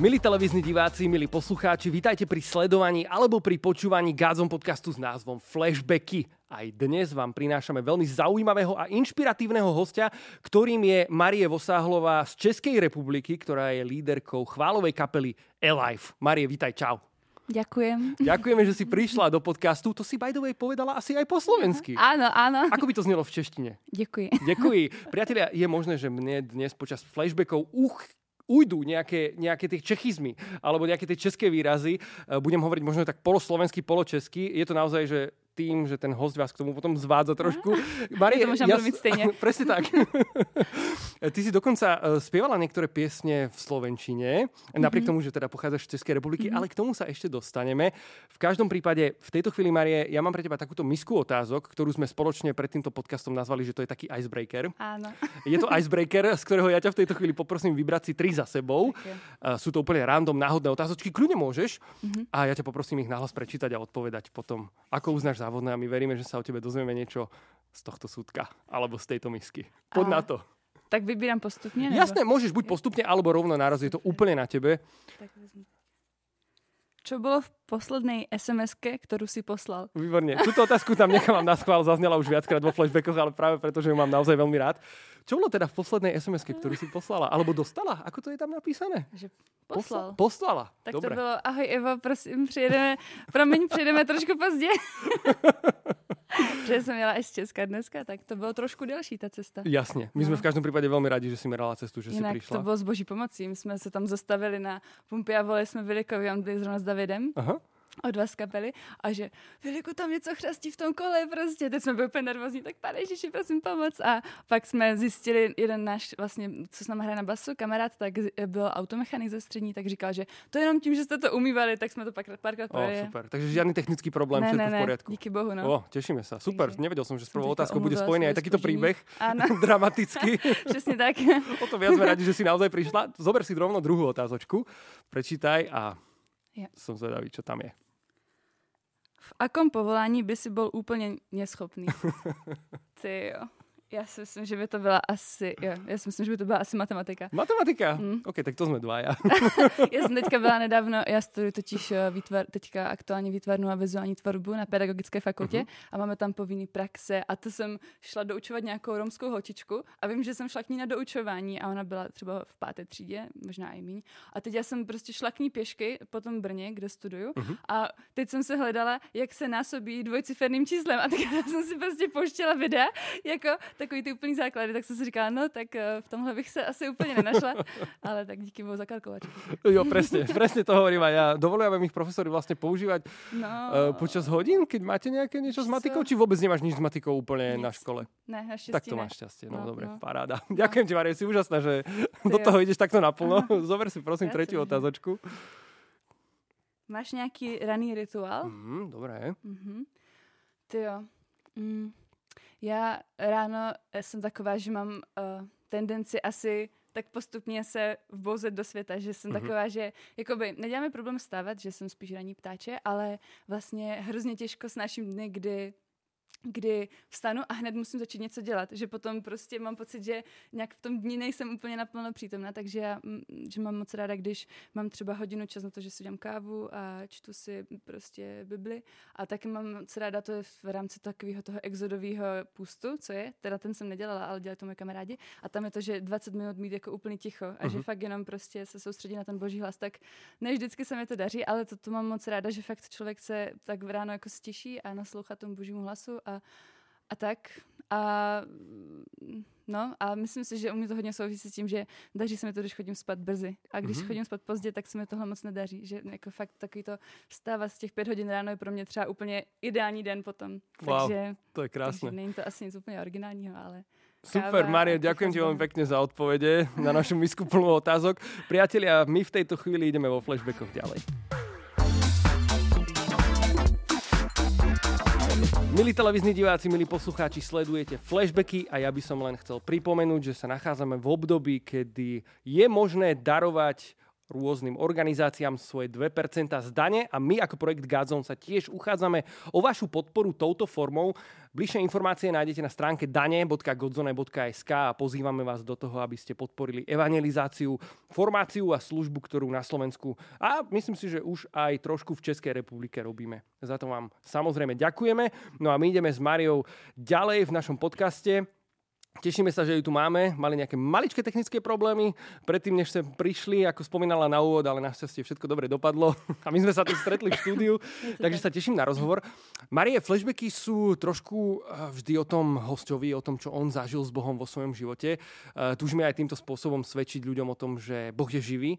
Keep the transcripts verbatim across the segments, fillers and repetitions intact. Milí televízni diváci, milí poslucháči, vítajte pri sledovaní alebo pri počúvaní Godzone podcastu s názvom Flashbacky. Aj dnes vám prinášame veľmi zaujímavého a inšpiratívneho hostia, ktorým je Marie Vosáhlová z Českej republiky, ktorá je líderkou chválovej kapely E-Life. Marie, vítaj, čau. Ďakujem. Ďakujeme, že si prišla do podcastu. To si by the way povedala asi aj po slovensky. Áno, áno. Ako by to znelo v češtine? Ďakujem. Ďakujem. Priatelia, je možné, že mne dnes počas flashbackov uch ujdú nejaké, nejaké tie čechizmy alebo nejaké tie české výrazy. Budem hovoriť možno tak poloslovensky, poločesky. Je to naozaj, že tým, že ten host vás k tomu potom zvádza trošku. Marie, ja to môžem robiť stejne. Presne tak. Ty si dokonca spievala niektoré piesne v slovenčine, napriek mm-hmm. tomu, že teda pochádzaš z Českej republiky, mm-hmm. ale k tomu sa ešte dostaneme. V každom prípade, v tejto chvíli, Marie, ja mám pre teba takúto misku otázok, ktorú sme spoločne pred týmto podcastom nazvali, že to je taký icebreaker. Áno. Je to icebreaker, z ktorého ja ťa v tejto chvíli poprosím vybrať si tri za sebou. Okay. Sú to úplne random, náhodné otázočky, kľudne môžeš. Mm-hmm. A ja ťa poprosím ich nahlas prečítať a odpovedať potom, ako uznáš závodné, a my veríme, že sa o tebe dozvieme niečo z tohto súdka alebo z tejto misky. Poď a na to. Tak vybieram postupne? Nebo? Jasné, môžeš buď postupne, alebo rovno naraz. Je to úplne na tebe. Tak vezmi. Čo bolo v poslednej es em eske, ktorú si poslal? Výborne. Túto otázku tam nechávam na schvál. Zaznela už viackrát vo flashbackoch, ale práve preto, že ju mám naozaj veľmi rád. Čo bolo teda v poslednej es em eske, ktorú si poslala? Alebo dostala? Ako to je tam napísané? Že poslal. Posla- poslala. Tak dobre. To bolo, ahoj Eva, prosím, prijedeme, promiň, prijedeme trošku pozdě. Že som jela aj z Česka dneska, tak to bolo trošku delší tá cesta. Jasne. My sme v každom prípade veľmi radi, že si merala cestu, že Jinak si prišla. To bolo s boží pomocí. My sme sa tam zastavili na pumpy a volali sme Vilikovi, on byl zrovna s Davidem. Aha. Od vás kapely a že Viliku, tam něco chrastí v tom kole prostě. Teď jsme byli úplně nervózní, tak pane Ježiši, prosím pomoc. A pak jsme zjistili, jeden náš vlastně, co s námi hraje na basu, kamarád, tak byl automechanik ze střední, tak říkal, že to jenom tím, že jste to umývali, tak jsme to pak párkrát pojeli. O, super. Takže žádný technický problém, všechno v pořádku. Díky bohu, no. O, těšíme se. Super. Takže nevedel jsem, že s prvou otázkou bude spojený aj takýto příběh. Dramaticky. Přesně tak. O to viac sme radi, že si naozaj prišla. Zober si rovno druhou otázočku. Prečítaj a ja. Som zvedavý, čo tam je. V akom povolání by si bol úplne neschopný? Ty jo. Ja si myslím, že by to byla asi, jo, ja si myslím, že by to byla asi matematika. Matematika? Mm. OK, tak to sme dva, ja. Ja som teďka byla nedávno, ja studuju totiž výtvar, teďka aktuálně výtvarnou a vizuální tvorbu na pedagogické fakultě uh-huh. a máme tam povinný praxe a to jsem šla doučovat nějakou romskou holčičku a vím, že jsem šla k ní na doučování a ona byla třeba v páté třídě, možná i míň. A teď já jsem prostě šla k ní pěšky po tom Brně, kde studuju uh-huh. a teď jsem se hledala, jak se násobí dvojciferným číslem a tak jsem si prostě pouštěla videa, jako takový ty úplný základy, tak jsem si říkala, no tak v tomhle bych se asi úplně nenašla, ale tak díky bohu za kalkulačku. Jo, presne, presne to hovorím aj ja. Dovolujem ich profesori vlastne používať no, uh, počas hodín, keď máte nejaké niečo s matikou, či vôbec nemáš nič s matikou úplne nic na škole? Ne, našťastie. Tak to máš šťastie, no, no dobre, no. Paráda. No. Ďakujem ti, Marie, si úžasná, že do toho ideš takto naplno. Aha. Zober si prosím ja tretiu otázočku. Máš nejaký raný rituál? Mm, dobré. Mm-hmm. Ty jo. Mm. Já ráno jsem taková, že mám uh, tendenci asi tak postupně se vbouzet do světa, že jsem mm-hmm. taková, že jakoby neděláme problém stávat, že jsem spíš ranní ptáče, ale vlastně hrozně těžko snáším dny, kdy kdy vstanu a hned musím začít něco dělat, že potom prostě mám pocit, že nějak v tom dní nejsem úplně naplno přítomná, takže já, že mám moc ráda, když mám třeba hodinu čas na to, že si dám kávu a čtu si prostě Bibli a taky mám moc ráda, to je v rámci takového toho exodového půstu, co je, teda ten jsem nedělala, ale dělali to moje kamarádi a tam je to, že dvacet minut mít jako úplně ticho a uh-huh. že fakt jenom prostě se soustředí na ten boží hlas, tak ne vždycky se mi to daří, ale to, to mám moc ráda, že fakt člověk se tak v ráno jako stiší a naslouchá tomu božímu hlasu A, a tak. A, no, a myslím si, že u mě to hodně souvisí s tím, že daří se mi to, když chodím spát brzy. A když mm-hmm. chodím spát pozdě, tak se mi tohle moc nedaří. Že jako fakt takový to vstávat z těch pět hodin ráno je pro mě třeba úplně ideální den potom. Wow, takže, to je krásné. Takže není to asi nic úplně originálního, ale... Super, Mario, ďakujem ti veľmi pekne za odpovede na našu misku plnú otázok. Priatelia, my v tejto chvíli ideme vo flashbackoch ďalej. Milí televízni diváci, milí poslucháči, sledujete flashbacky a ja by som len chcel pripomenúť, že sa nachádzame v období, kedy je možné darovať rôznym organizáciám svoje dve percentá z dane a my ako projekt Godzone sa tiež uchádzame o vašu podporu touto formou. Bližšie informácie nájdete na stránke dane bodka godzone bodka es ká a pozývame vás do toho, aby ste podporili evangelizáciu, formáciu a službu, ktorú na Slovensku a myslím si, že už aj trošku v Českej republike robíme. Za to vám samozrejme ďakujeme. No a my ideme s Mariou ďalej v našom podcaste. Tešíme sa, že ju tu máme. Mali nejaké maličké technické problémy predtým, než sem prišli, ako spomínala na úvod, ale našťastie všetko dobre dopadlo a my sme sa tu stretli v štúdiu, takže sa teším na rozhovor. Marie, flashbacky sú trošku vždy o tom hosťovi, o tom, čo on zažil s Bohom vo svojom živote. Túžime aj týmto spôsobom svedčiť ľuďom o tom, že Boh je živý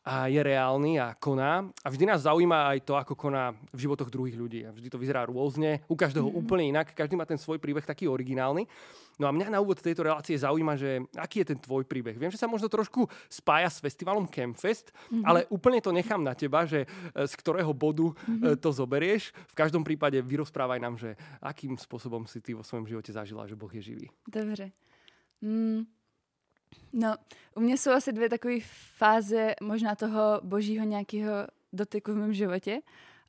a je reálny a koná. A vždy nás zaujíma aj to, ako koná v životoch druhých ľudí. A vždy to vyzerá rôzne, u každého mm-hmm. úplne inak, každý má ten svoj príbeh taký originálny. No a mňa na úvod tejto relácie zaujíma, že aký je ten tvoj príbeh. Viem, že sa možno trošku spája s festivalom Campfest, mm-hmm. ale úplne to nechám na teba, že z ktorého bodu mm-hmm. to zoberieš. V každom prípade vyrozprávaj nám, že akým spôsobom si ty vo svojom živote zažila, že Boh je živý. Dobre. Mm. No, u mě jsou asi dvě takové fáze možná toho božího nějakého dotyku v mém životě.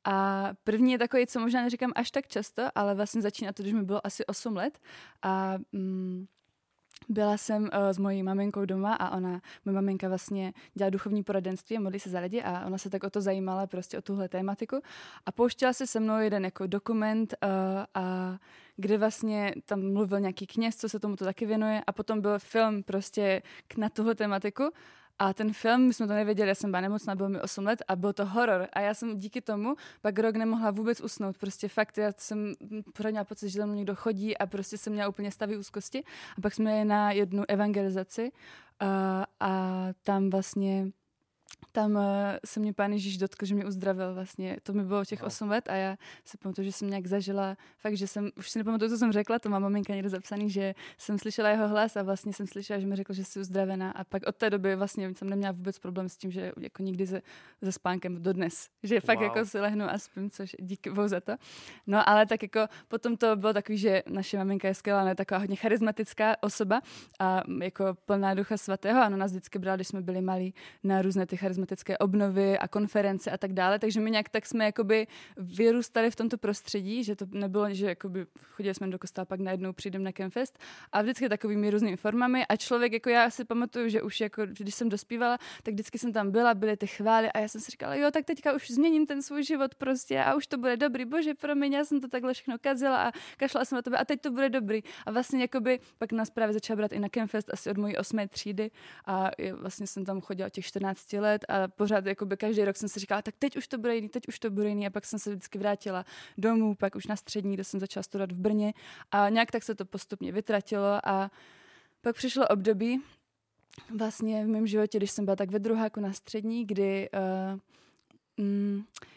A první je takový, co možná neříkám až tak často, ale vlastně začíná to, když mi bylo asi osm let. A mm, byla jsem uh, s mojí maminkou doma a ona, moje maminka vlastně dělá duchovní poradenství a modlí se za lidi a ona se tak o to zajímala, prostě o tuhle tématiku. A pouštěla se se mnou jeden jako dokument uh, a kde vlastně tam mluvil nějaký kněz, co se tomu to taky věnuje a potom byl film prostě na tuhle tematiku a ten film, my jsme to nevěděli, já jsem byla nemocná, bylo mi osm let a byl to horor a já jsem díky tomu pak rok nemohla vůbec usnout, prostě fakt já jsem pořád měla pocit, že tam někdo chodí a prostě jsem měla úplně stavy úzkosti a pak jsme jeli na jednu evangelizaci a, a tam vlastně Tam uh, se mě Pán Ježíš dotkl, že mě uzdravil vlastně. To mi bylo těch osm let a já si pamatuju, že jsem nějak zažila fakt, že jsem, už si nepamatuju, co jsem řekla, to má maminka někde zapsaný, že jsem slyšela jeho hlas a vlastně jsem slyšela, že mi řekl, že jsi uzdravená a pak od té doby vlastně jsem neměla vůbec problém s tím, že jako nikdy se, se spánkem dodnes, že fakt wow. jako se lehnu a spím, což díky bohu za to. No ale tak jako potom to bylo takový, že naše maminka je skvělá, ona je taková hodně charismatická osoba a jako plná Ducha Svatého a ona nás vždycky brala, když jsme byli malí na různé ty charismatické obnovy a konference a tak dále, takže my nějak tak jsme jakoby vyrůstali v tomto prostředí, že to nebylo, že jakoby chodili jsme do kostela, pak najednou přijdeme na Campfest a vždycky takovými různými formami a člověk, jako já si pamatuju, že už jako, když jsem dospívala, tak vždycky jsem tam byla, byly ty chvály a já jsem si říkala, jo, tak teďka už změním ten svůj život prostě a už to bude dobrý, bože, promiň, já jsem to takhle všechno kazila a kašlala jsem na tebe a teď to bude dobrý a vlastně jakoby pak nás právě začala brát i na Campfest asi od mojí osmé třídy a vlastně jsem tam chodila těch čtrnáct let a pořád jakoby každý rok jsem si říkala, tak teď už to bude jiný, teď už to bude jiný a pak jsem se vždycky vrátila domů, pak už na střední, kde jsem začala studovat v Brně a nějak tak se to postupně vytratilo a pak přišlo období vlastně v mém životě, když jsem byla tak ve druháku na střední, kdy uh,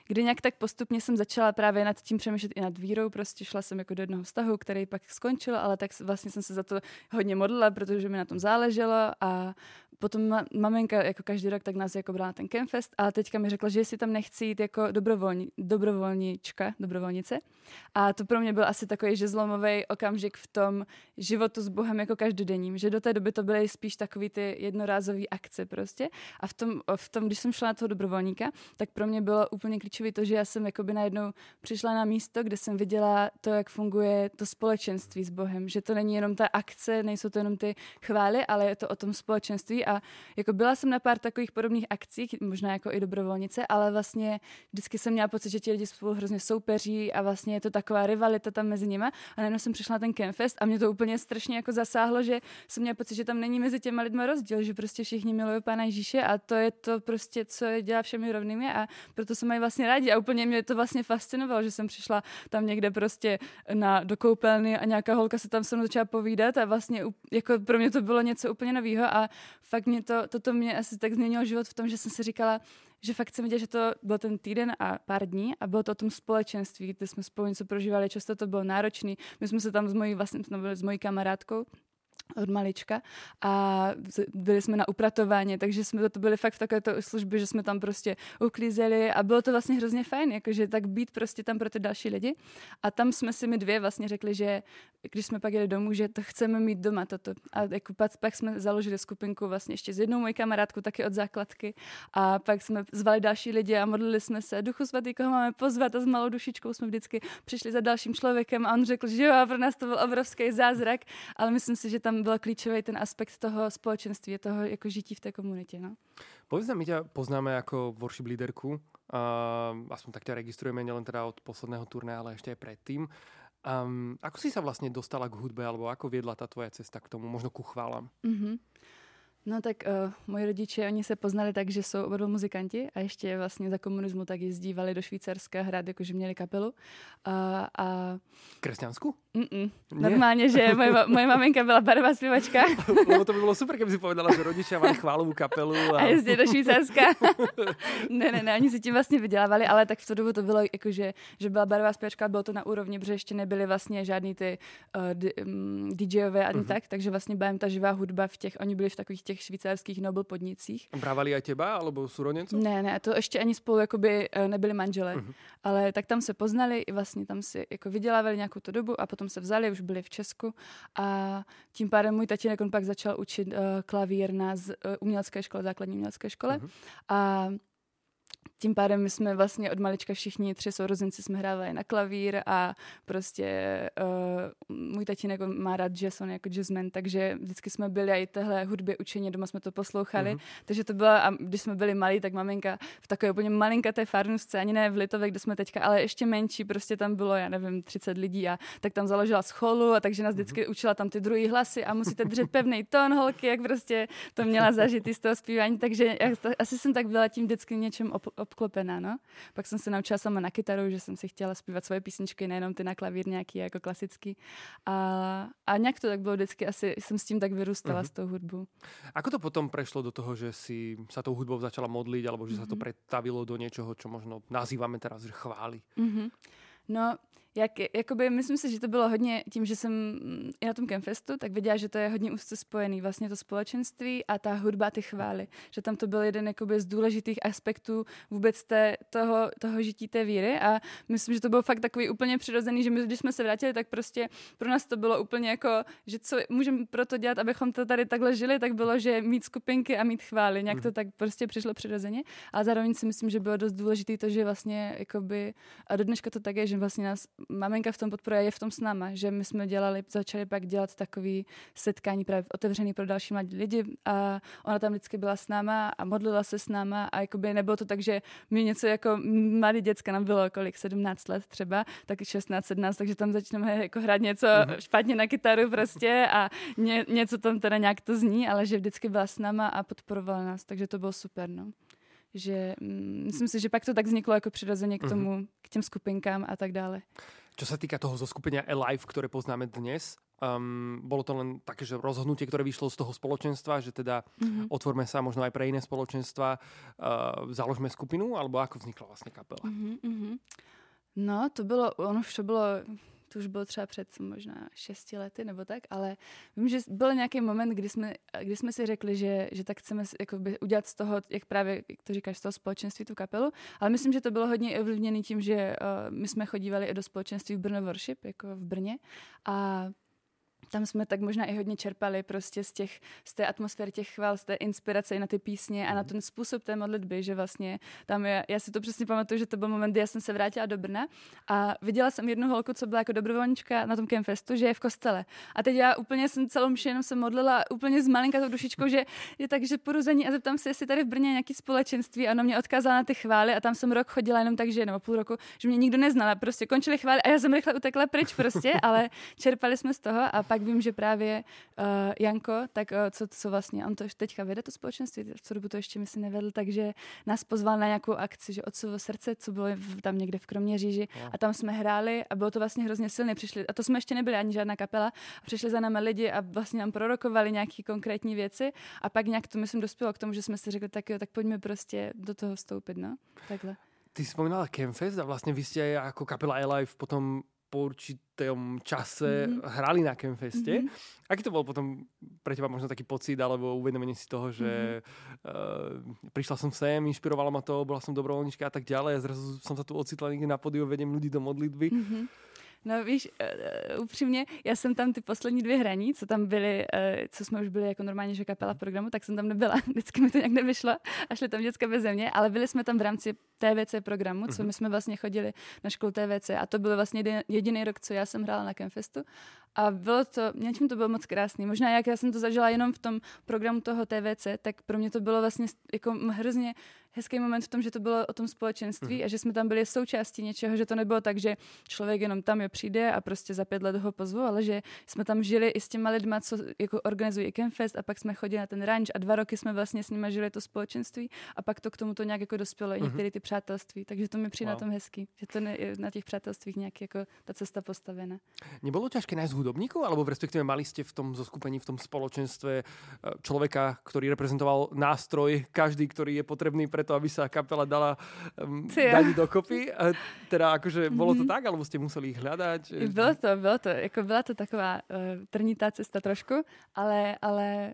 kdy nějak tak postupně jsem začala právě nad tím přemýšlet i nad vírou, prostě šla jsem jako do jednoho vztahu, který pak skončil, ale tak vlastně jsem se za to hodně modlila, protože mi na tom záleželo a potom ma- maminka jako každý rok tak nás jako brala na ten Campfest a teďka mi řekla, že jestli tam nechci jít jako dobrovolni- dobrovolnička, dobrovolnice a to pro mě byl asi takový, že zlomovej okamžik v tom životu s Bohem jako každodenním, že do té doby to byly spíš takový ty jednorázový akce prostě a v tom, v tom když jsem šla na toho dobrovolníka, tak pro mě bylo úplně klíčové to, že já jsem jakoby najednou přišla na místo, kde jsem viděla to, jak funguje to společenství s Bohem, že to není jenom ta akce, nejsou to jenom ty chvály, ale je to o tom společenství a jako byla jsem na pár takových podobných akcích, možná jako i dobrovolnice, ale vlastně vždycky jsem měla pocit, že ti lidi spolu hrozně soupeří a vlastně je to taková rivalita tam mezi nimi a najednou jsem přišla na ten Campfest a mě to úplně strašně jako zasáhlo, že jsem měla pocit, že tam není mezi těma lidma rozdíl, že prostě všichni milují Pána Ježíše a to je to prostě, co je dělá všemi rovnými a proto jsem mají vlastně rádi a úplně mě to vlastně fascinovalo, že jsem přišla tam někde prostě na, do koupelny a nějaká holka se tam se mnou začala povídat a vlastně jako pro mě to bylo něco úplně novýho a fakt mě to, toto mě asi tak změnilo život v tom, že jsem si říkala, že fakt jsem viděla, že to byl ten týden a pár dní a bylo to o tom společenství, kde jsme spolu něco prožívali, často to bylo náročné, my jsme se tam s mojí, vlastně, s mojí kamarádkou od malička a byli jsme na upratování, takže jsme to byli fakt v takovéto službě, že jsme tam prostě uklízeli a bylo to vlastně hrozně fajn, jakože tak být prostě tam pro ty další lidi a tam jsme si my dvě vlastně řekli, že když jsme pak jeli domů, že to chceme mít doma toto a jako pak jsme založili skupinku vlastně ještě s jednou mojí kamarádkou taky od základky a pak jsme zvali další lidi a modlili jsme se Duchu svatý, koho máme pozvat a s malou dušičkou jsme vždycky přišli za dalším člověkem a on řekl, že jo, pro nás to byl obrovský zázrak, ale myslím si, že tam byl klíčový ten aspekt toho spoločenství, toho jako žití v té komunitě. No. Povedz nám, my ťa poznáme ako worship líderku. Uh, aspoň tak ťa registrujeme nielen teda od posledného turné, ale ešte aj predtým. Um, ako si sa vlastne dostala k hudbe, alebo ako viedla tá tvoja cesta k tomu, možno ku chválam? Mm-hmm. No tak uh, moji rodiče, oni se poznali tak, že jsou oba muzikanti a ještě vlastně za komunismu tak jezdívali do Švýcarska hrát, jakože měli kapelu. Uh, a... Kresťansku? Mm-mm. Normálně, že moje, moje maminka byla barová zpěvačka. No to by bylo super, keby si povedala, že rodiče mají chválovou kapelu. A, a jezdí do Švýcarska. ne, ne, ne, oni si tím vlastně vydělávali, ale tak v tu dobu to bylo, jakože, že byla barová zpěvačka, bylo to na úrovni, protože ještě nebyly vlastně žádný ty uh, d- um, DJové ani mm-hmm. tak, takže vlastně byla jim ta živá hudba v těch, oni byli v takových těch švýcarských nobl podnicích. Brávali aj teba, alebo súrodencov? Ne, ne, to ještě ani spolu jakoby nebyli manželé. Uh-huh. Ale tak tam se poznali i vlastně tam si jako vydělávali nějakou tu dobu a potom se vzali, už byli v Česku a tím pádem můj tatínek, on pak začal učit uh, klavír na z, uh, umělecké škole, základní umělecké škole. Uh-huh. A tím pádem my jsme vlastně od malička všichni tři sourozenci jsme hrávali na klavír a prostě uh, můj tatínek má rád jazz, on je jako jazzman, takže vždycky jsme byli i téhle hudbě učení, doma jsme to poslouchali, mm-hmm. takže to byla, a když jsme byli malí, tak maminka v takové úplně malinkaté farnostce, ani ne v Litově, kde jsme teďka, ale ještě menší, prostě tam bylo, já nevím, třicet lidí a tak tam založila scholu a takže nás vždycky mm-hmm. učila tam ty druhý hlasy a musíte držet pevný tón, holky, jak prostě to měla zažitý z toho zpívání, takže já, to, asi jsem tak byla tím vždycky něčem op- obklopená, no. Pak jsem se naučila sama na kytaru, že jsem si chtěla zpívat svoje písničky, nejenom ty na klavír nějaký, jako klasický. A, a nějak to tak bylo vždycky, asi jsem s tím tak vyrůstala uh-huh. s tou hudbou. Ako to potom prešlo do toho, že si sa tou hudbou začala modliť, alebo že uh-huh. sa to pretavilo do niečoho, čo možno nazývame teraz, že chvály? Uh-huh. No, jak, jakoby, myslím si, že to bylo hodně tím, že jsem i na tom Campfestu, tak viděla, že to je hodně úzce spojený vlastně to společenství a ta hudba, ty chvály. Že tam to byl jeden jakoby, z důležitých aspektů vůbec té, toho, toho žití té víry a myslím, že to bylo fakt takový úplně přirozený, že my, když jsme se vrátili, tak prostě pro nás to bylo úplně jako, že co můžeme pro to dělat, abychom to tady takhle žili, tak bylo, že mít skupinky a mít chvály. Nějak to tak prostě přišlo přirozeně. A zároveň si myslím, že bylo dost důležité to, že vlastně jakoby, a do dneška to tak je, že vlastně nás maminka v tom podporuje, je v tom s náma, že my jsme dělali, začali pak dělat takový setkání právě otevřený pro další mladí lidi a ona tam vždycky byla s náma a modlila se s náma a jakoby nebylo to tak, že mi něco jako mladý děcka nám bylo kolik, sedmnáct let třeba, tak šestnáct, sedmnáct, takže tam začneme jako hrát něco mm-hmm. špatně na kytaru prostě a ně, něco tam teda nějak to zní, ale že vždycky byla s náma a podporovala nás, takže to bylo super, no. Že mm, myslím si, že pak to tak vzniklo jako přirozeně k tomu, mm-hmm. k těm skupinkám a tak dále. Čo sa týka toho zoskupenia E-Life, ktoré poznáme dnes, um, bolo to len také, že rozhodnutie, ktoré vyšlo z toho spoločenstva, že teda mm-hmm. otvorme sa možno aj pre iné spoločenstva, uh, založme skupinu, alebo ako vznikla vlastne kapela? Mm-hmm. No, to bylo, ono už to bylo... To už bylo třeba před možná šesti lety nebo tak, ale vím, že byl nějaký moment, kdy jsme, kdy jsme si řekli, že, že tak chceme jakoby udělat z toho, jak právě, jak to říkáš, z toho společenství tu kapelu, ale myslím, že to bylo hodně ovlivněné tím, že uh, my jsme chodívali i do společenství Brno Worship, jako v Brně a tam jsme tak možná i hodně čerpali prostě z, těch, z té atmosféry těch chvál, z té inspirace i na ty písně a na ten způsob té modlitby, že vlastně tam je, já si to přesně pamatuju, že to byl moment, kdy já jsem se vrátila do Brna a viděla jsem jednu holku, co byla jako dobrovolnička na tom Campfestu, že je v kostele. A teď já úplně jsem celou mši jenom se modlila úplně s malinkatou dušičkou, že je tak, že poruzení a zeptám se, jestli tady v Brně je nějaký společenství a ona mě odkázala na ty chvály a tam jsem rok chodila jenom tak, že nebo půl roku, že mě nikdo neznala, prostě končili chvály a já jsem rychle utekla pryč prostě, ale čerpali jsme z toho a pak vím, že právě uh, Janko, tak uh, co, co vlastně, on to teďka vede to společenství, v co dobu to ještě myslím nevedl, takže nás pozval na nějakou akci, že od svého srdce, co bylo v, tam někde v Kroměříži a tam jsme hráli a bylo to vlastně hrozně silné, přišli, a to jsme ještě nebyli ani žádná kapela, a přišli za námi lidi a vlastně nám prorokovali nějaké konkrétní věci a pak nějak to myslím dospělo k tomu, že jsme si řekli, tak jo, tak pojďme prostě do toho vstoupit, no, takhle. Ty spomínala Campfest a vlastně vy ste ako kapela E-Life potom po určitom čase mm-hmm. hrali na Campfeste. Mm-hmm. Aký to bol potom pre teba možno taký pocit alebo uvedomenie si toho, že mm-hmm. uh, prišla som sem, inšpirovala ma to, bola som dobrovoľnička a tak ďalej a zrazu som sa tu ocitla niekde na podiu, vedem ľudí do modlitby. Mm-hmm. No víš, uh, upřímně, já jsem tam ty poslední dvě hraní, co tam byly, uh, co jsme už byli jako normálně, že kapela v programu, tak jsem tam nebyla. Vždycky mi to nějak nevyšlo a šli tam děcka beze mě, ale byli jsme tam v rámci té vé cé programu, co my jsme vlastně chodili na školu té vé cé a to byl vlastně jediný rok, co já jsem hrála na Campfestu a bylo to, něčím to bylo moc krásný. Možná jak já jsem to zažila jenom v tom programu toho té vé cé, tak pro mě to bylo vlastně jako hrozně hezký moment v tom, že to bylo o tom společenství mm. a že jsme tam byli součástí něčeho, že to nebylo tak, že člověk jenom tam je přijde a prostě za pět let ho pozvu, ale že jsme tam žili i s těma lidma, co jako organizují Campfest a pak jsme chodili na ten ranč a dva roky jsme vlastně s nima žili to společenství a pak to k tomu to nějak jako dospělo i mm. některé ty přátelství, takže to mi přijde wow. na tom hezky, že to ne, na těch přátelstvích nějak jako ta cesta postavená. Nebylo těžké najít hudobníků, alebo v respektive mali jste v tom zoskupení, v tom společenstve člověka, který reprezentoval nástroj, každý, který je potřebný pre to, aby sa kapela dala um, dať dokopy. A teda akože bolo to mm-hmm. tak, alebo ste museli ich hľadať? Bylo to, bylo to. Jako byla to taková uh, trnitá cesta trošku, ale, ale,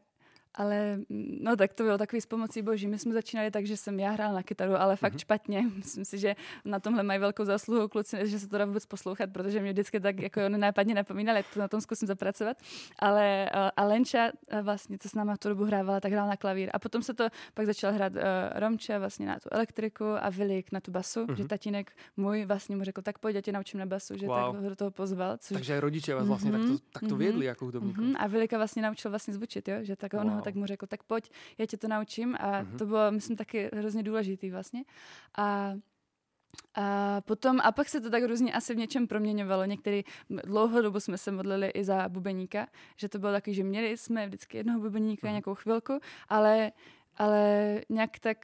ale no tak to bylo takový s pomocí boží. My jsme začínali tak, že jsem já hrála na kytaru, ale fakt mm-hmm. špatně. Myslím si, že na tomhle mají velkou zásluhu kluci, že se to dá vůbec poslouchat, protože mě vždycky tak jako nenápadně napomínali, to na tom zkusím zapracovat. Ale uh, a Lenča uh, vlastně, co s náma v tu dobu hrávala, tak hrála na klavír. A potom se to pak začal hrát uh, Romče vlastně na tu elektriku a Vilik na tu basu, mm-hmm. že tatínek můj vlastně mu řekl, tak pojď, já tě naučím na basu, že wow. tak ho do toho pozval. Což... Takže rodiče vás vlastně mm-hmm. tak to, tak to vědli mm-hmm. jako hudobníků. Mm-hmm. A Vilika vlastně naučil vlastně zvučit, jo, že tak on wow. tak mu řekl, tak pojď, já tě to naučím a mm-hmm. to bylo, myslím, taky hrozně důležitý vlastně. A A, potom, a pak se to tak různě asi v něčem proměňovalo. Některý dlouhou dobu jsme se modlili i za bubeníka, že to bylo takový, že měli jsme vždycky jednoho bubeníka mm. nějakou chvilku, ale, ale nějak tak...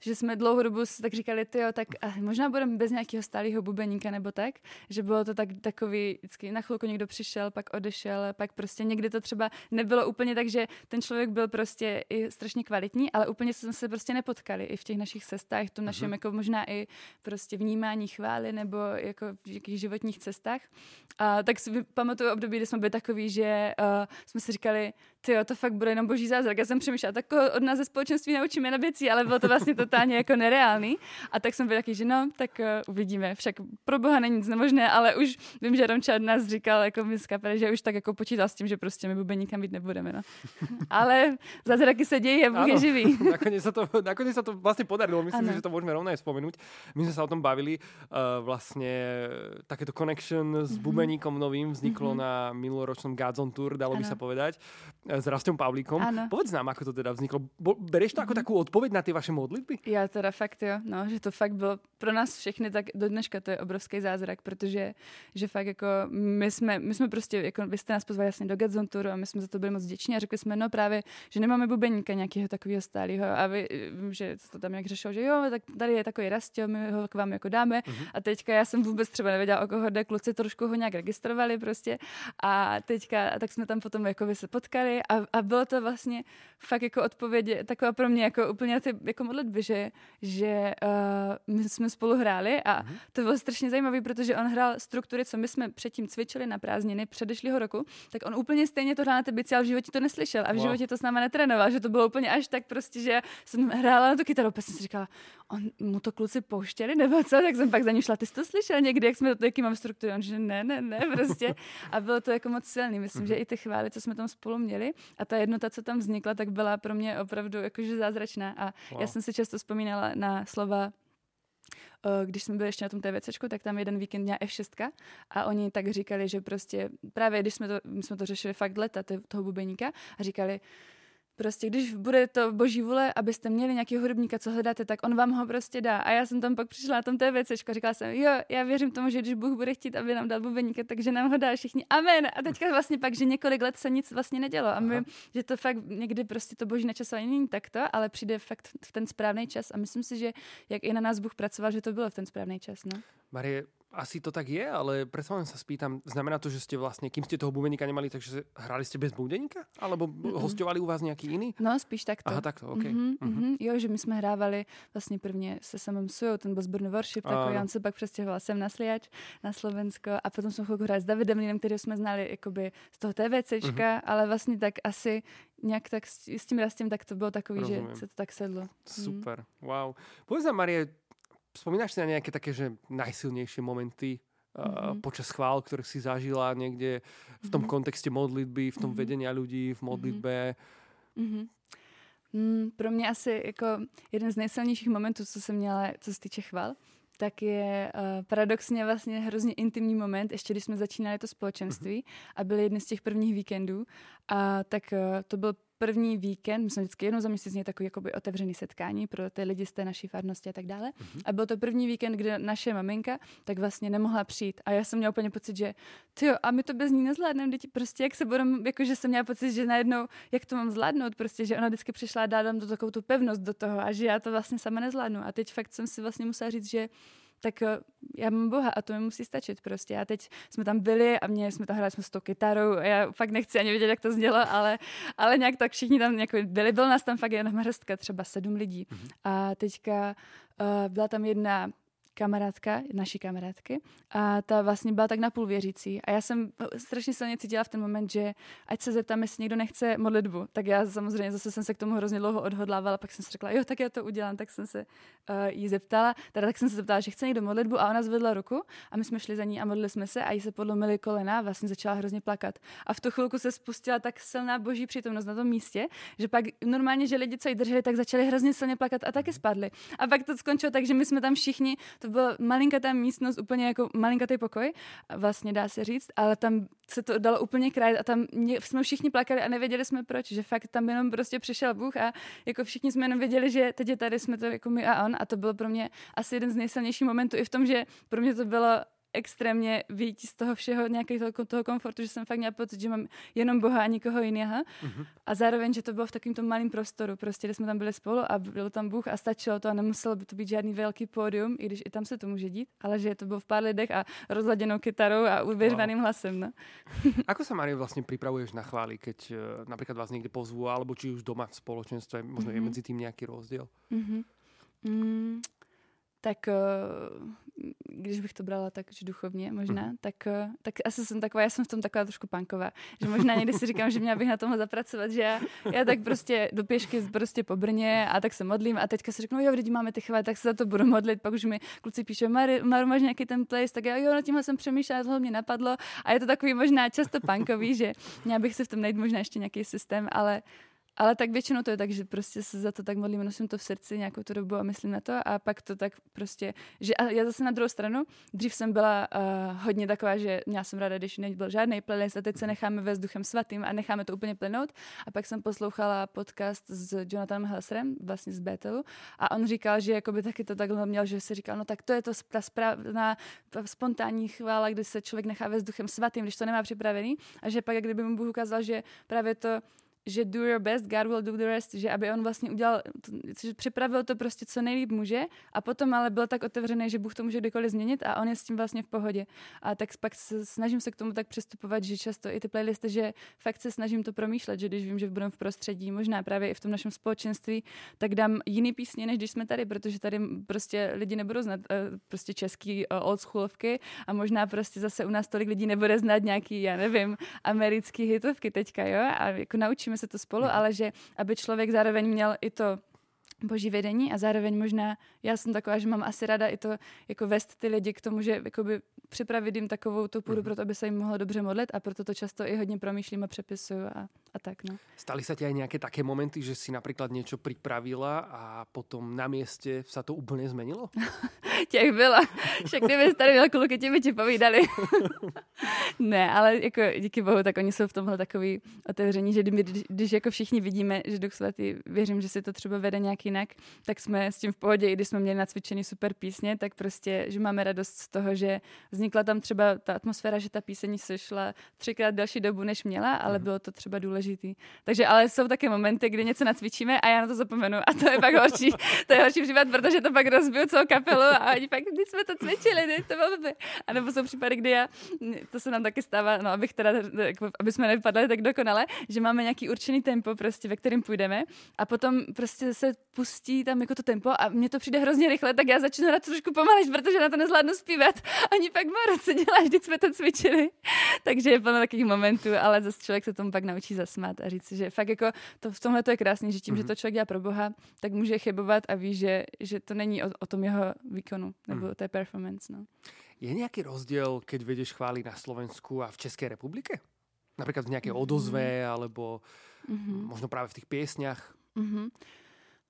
že jsme dlouhou dobu tak říkali, tyjo, tak možná budeme bez nějakého stálého bubeníka nebo tak, že bylo to tak takový, vždycky na chvilku někdo přišel, pak odešel, pak prostě někdy to třeba nebylo úplně tak, že ten člověk byl prostě i strašně kvalitní, ale úplně jsme se prostě nepotkali i v těch našich cestách, v tom našem mm-hmm. jako možná i prostě vnímání chvály nebo jako v jakých životních cestách. A tak si pamatuju období, kdy jsme byli takový, že uh, jsme si říkali, tyjo, to fakt bude jenom boží zázrak. Já jsem přemýšlela, tak koho od nás ze společenství naučíme na věcí, ale bylo to vlastně to totálně jako nereálný. A tak jsem byl taky, že no, tak uh, uvidíme. Však pro Boha není nic nemožné, ale už vím, že Romča nás říkal, jako my skapeli, že už tak jako počítal s tím, že prostě my bubeníkam být nebudeme. No. Ale zázraky se dějí a Bůh je živý. Nakonec se to, nakonec se to vlastně podarilo. Myslím, ano. že to můžeme rovno vzpomenout. My jsme se o tom bavili. Uh, vlastně takéto connection s mm-hmm. bubeníkom novým vzniklo mm-hmm. na minuloročnom Godzone Tour, dalo ano. by se povedať, s Rastom Pavlíkom. Ano. Povedz nám, ako to teda vzniklo. Bereš to mm-hmm. ako takú odpoveď na tie vaše modlitby? Já teda fakt jo, no, že to fakt bylo pro nás všechny, tak do dneška to je obrovský zázrak, protože že fakt jako my jsme, my jsme prostě, jako vy jste nás pozvali jasně do Godzone Touru a my jsme za to byli moc vděční a řekli jsme, no právě, že nemáme bubeníka nějakého takového stálého a vy, že to tam nějak řešilo, že jo, tak tady je takový Rastio, my ho k vám jako dáme mm-hmm. a teďka já jsem vůbec třeba nevěděla, o koho jde, kluci trošku ho nějak registrovali prostě a teďka, a tak jsme tam potom jako vy se potkali a, a bylo to vlastně fakt jako odpověď taková pro mě jako úplně ty jako modlitby, že, že uh, my jsme spolu hráli a mm-hmm. to bylo strašně zajímavé, protože on hrál struktury, co my jsme předtím cvičili na prázdniny předešlého roku, tak on úplně stejně to hrál na té bici, ale v životě to neslyšel a v wow. životě to s náma netrénoval, že to bylo úplně až tak prostě, že jsem hrála na tu kytaru, opět jsem si říkala, on, mu to kluci pouštěli nebo co, tak jsem pak za ní šla, ty jsi to slyšel někdy, jak jsme to, jaký mám struktury, on že ne, ne, ne, prostě a bylo to jako moc silný, myslím, mm-hmm. že i ty chvály, co jsme tam spolu měli a ta jednota, co tam vznikla, tak byla pro mě opravdu jakože zázračná a wow. já jsem si často vzpomínala na slova, když jsme byli ještě na tom TVCčku, tak tam jeden víkend měla ef šest a oni tak říkali, že prostě právě když jsme to, my jsme to řešili fakt leta toho bubeníka a říkali, prostě když bude to boží vůle, abyste měli nějakého hudebníka, co hledáte, tak on vám ho prostě dá. A já jsem tam pak přišla na tom TVCčku a říkala jsem, jo, já věřím tomu, že když Bůh bude chtít, aby nám dal bubeníka, takže nám ho dá všichni. Amen. A teďka vlastně pak, že několik let se nic vlastně nedělo. A my, aha. že to fakt někdy prostě to boží načasování není takto, ale přijde fakt v ten správný čas. A myslím si, že jak i na nás Bůh pracoval, že to bylo v ten správný čas. No? Marie, Asi to tak je, ale predsa len sa spýtam, znamená to, že ste vlastne, kým ste toho bubeníka nemali, takže hrali ste bez bubeníka? Alebo mm-hmm. hostovali u vás nejaký iný? No, spíš takto. Aha, takto, okej. Okay. Mm-hmm, mm-hmm. Jo, že my sme hrávali vlastne prvne se samým Sujou, ten byl z Brno Worship, tak on se pak přestěhoval sem na Sliač, na Slovensko a potom som chvilku hrali s Davidem Línem, kterého jsme znali jakoby z toho TVCčka, mm-hmm. ale vlastně tak asi nejak tak s tím Rastem, tak to bylo takový, rozumiem, že se to tak sedlo. Super, mm. wow. Povedz nám, Marie, spomínaš si na nejaké také, že najsilnejšie momenty mm-hmm. uh, počas chvál, ktoré si zažila niekde v tom mm-hmm. kontexte modlitby, v tom mm-hmm. vedenia ľudí, v modlitbe? Mm-hmm. Mm, pro mě asi jako jeden z nejsilnějších momentů, co jsem měla, co se týče chval, tak je uh, paradoxně vlastně hrozně intimní moment, ještě když jsme začínali to společenství a byl jeden z těch prvních víkendů, a tak uh, to byl první víkend, my jsme vždycky jednou za měsíc takový jakoby otevřený setkání pro ty lidi z té naší farnosti a tak dále. Mm-hmm. A byl to první víkend, kde naše maminka tak vlastně nemohla přijít. A já jsem měla úplně pocit, že tyjo, a my to bez ní nezvládneme, děti prostě jak se budem, jakože jsem měla pocit, že najednou, jak to mám zvládnout, prostě, že ona vždycky přišla a dala mi takovou tu pevnost do toho a že já to vlastně sama nezvládnu. A teď fakt jsem si vlastně musela říct, že tak já mám Boha a to mi musí stačit prostě. A teď jsme tam byli a mě jsme tam hráli jsme s tou kytarou a já fakt nechci ani vědět, jak to znělo, ale, ale nějak tak všichni tam nějak byli. Byl nás tam fakt jenom hrstka, třeba sedm lidí. Mm-hmm. A teďka uh, byla tam jedna kamarádka, naší kamarádky a ta vlastně byla tak napůl věřící a já jsem strašně silně cítila v ten moment, že ať se zeptám, jestli někdo nechce modlitbu, tak já samozřejmě zase jsem se k tomu hrozně dlouho odhodlávala, pak jsem si řekla, jo, tak já to udělám, tak jsem se uh, jí zeptala, teda tak jsem se zeptala, že chce někdo modlitbu a ona zvedla ruku a my jsme šli za ní a modlili jsme se a jí se podlomily kolena a vlastně začala hrozně plakat a v tu chvilku se spustila tak silná boží přítomnost na tom místě, že pak normálně, že lidi, co ji drželi, tak začali hrozně silně plakat a taky spadli a pak to skončilo tak, že my jsme tam všichni to byla malinkatá místnost, úplně jako malinkatý pokoj, vlastně dá se říct, ale tam se to dalo úplně krát a tam jsme všichni plakali a nevěděli jsme proč, že fakt tam jenom prostě přišel Bůh a jako všichni jsme jenom věděli, že teď je tady, jsme to jako my a on a to bylo pro mě asi jeden z nejsilnějších momentů i v tom, že pro mě to bylo extrémně vyjít z toho všeho, nějakého toho komfortu, že jsem fakt měla pocit, že mám jenom Boha a nikoho jiného. Uh-huh. A zároveň, že to bylo v takovém tom malém prostoru, prostě, kde jsme tam byli spolu a byl tam Bůh a stačilo to a nemuselo by to být žádný velký pódium, i když i tam se to může dít, ale že to bylo v pár lidech a rozladěnou kytarou a uvěřvaným wow. hlasem. No. Ako sa, Marie, vlastně připravuješ na chvály, keď například vás někde pozvú, alebo či už doma v spoločenstve, možno uh-huh. je mezi tím nějaký rozdíl? Uh-huh. Mm. Tak když bych to brala tak duchovně možná, tak, tak asi jsem taková, já jsem v tom taková trošku punková, že možná někdy si říkám, že měla bych na tomhle zapracovat, že já, já tak prostě do pěšky prostě po Brně a tak se modlím a teďka si řeknu, jo, vždyť máme ty chvály, tak se za to budu modlit, pak už mi kluci píšou, Maru, máš nějaký ten place, tak já, jo, na tímhle jsem přemýšlela, toho mě napadlo a je to takový možná často punkový, že měla bych si v tom najít možná ještě nějaký systém, ale... Ale tak většinou to je tak, že prostě se za to tak modlím, nosím to v srdci nějakou tu dobu a myslím na to a pak to tak prostě, že a já zase na druhou stranu, dřív jsem byla uh, hodně taková, že měla jsem ráda, když nebyl žádnej playlist a teď se necháme vést Duchem Svatým a necháme to úplně plynout a pak jsem poslouchala podcast s Jonathanem Helserem, vlastně z Bethelu a on říkal, že jakoby taky to takhle měl, že si říkal, no tak to je to ta správná spontánní chvála, když se člověk nechá vést Duchem Svatým, když to nemá připravený a že pak, kdyby mu Bůh ukázal, že právě to že do your best, God will do the rest, že aby on vlastně udělal, že připravil to prostě co nejlíp může a potom ale byl tak otevřený, že Bůh to může kdykoliv změnit a on je s tím vlastně v pohodě. A tak pak se, snažím se k tomu tak přistupovat, že často i ty playlisty, že fakt se snažím to promýšlet, že když vím, že budeme v prostředí, možná právě i v tom našem společenství, tak dám jiný písně, než když jsme tady, protože tady prostě lidi nebudou znát prostě český oldschoolovky a možná prostě zase u nás tolik lidí nebude znát nějaký, já nevím, americký hitovky teďka, jo? A jako naučíme se to spolu, ale že aby člověk zároveň měl i to boží vedení a zároveň možná, já jsem taková, že mám asi ráda i to, jako vést ty lidi k tomu, že jakoby připravit jim takovou tu půdu, proto aby se jim mohlo dobře modlit a proto to často i hodně promýšlím a přepisuju a, a tak. No. Stali sa ti aj nějaké také momenty, že si například něco připravila a potom na místě se to úplně změnilo? Těch bylo. Však kdyby tady měl kluky, ti by ti povídali. Ne, ale jako díky Bohu, tak oni jsou v tomhle takový otevření, že když, když jako všichni vidíme, že Duch Svatý, věřím, že si to třeba vede nějaký inak, tak jsme s tím v pohodě, i když jsme měli nacvičený super písně, tak prostě, že máme radost z toho, že vznikla tam třeba ta atmosféra, že ta píseň se šla třikrát další dobu, než měla, ale bylo to třeba důležitý. Takže ale jsou také momenty, kdy něco nacvičíme a já na to zapomenu a to je pak horší. To je horší případ, protože to pak rozbiju celou kapelu a oni pak, když jsme to cvičili, ne, to bylo blbý. A nebo jsou případy, kdy já, to se nám taky stává, no, abych teda, aby jsme nevypadali tak dokonale, že máme nějaký určený tempo, prostě, ve kterým půjdeme a potom prostě se pustí tam jako to tempo a mně to přijde hrozně rychle, tak já začnu hrát trošku pomalejš, protože na to nezvládnu zpívat. Oni pak Maro, co děláš, vždyť jsme to cvičili. Takže je plno takových momentů, ale zase člověk se tomu pak naučí zasmát a říct, že fakt jako to, v tomhle to je krásný, že tím, mm-hmm. že to člověk dělá pro Boha, tak může chybovat a ví, že, že to není o, o tom jeho výkonu nebo mm. o té performance. No. Je nejaký rozdiel, keď vedieš chvály na Slovensku a v Českej republike? Napríklad v nejakej odozve, alebo mm-hmm. možno práve v tých piesňach? Mm-hmm.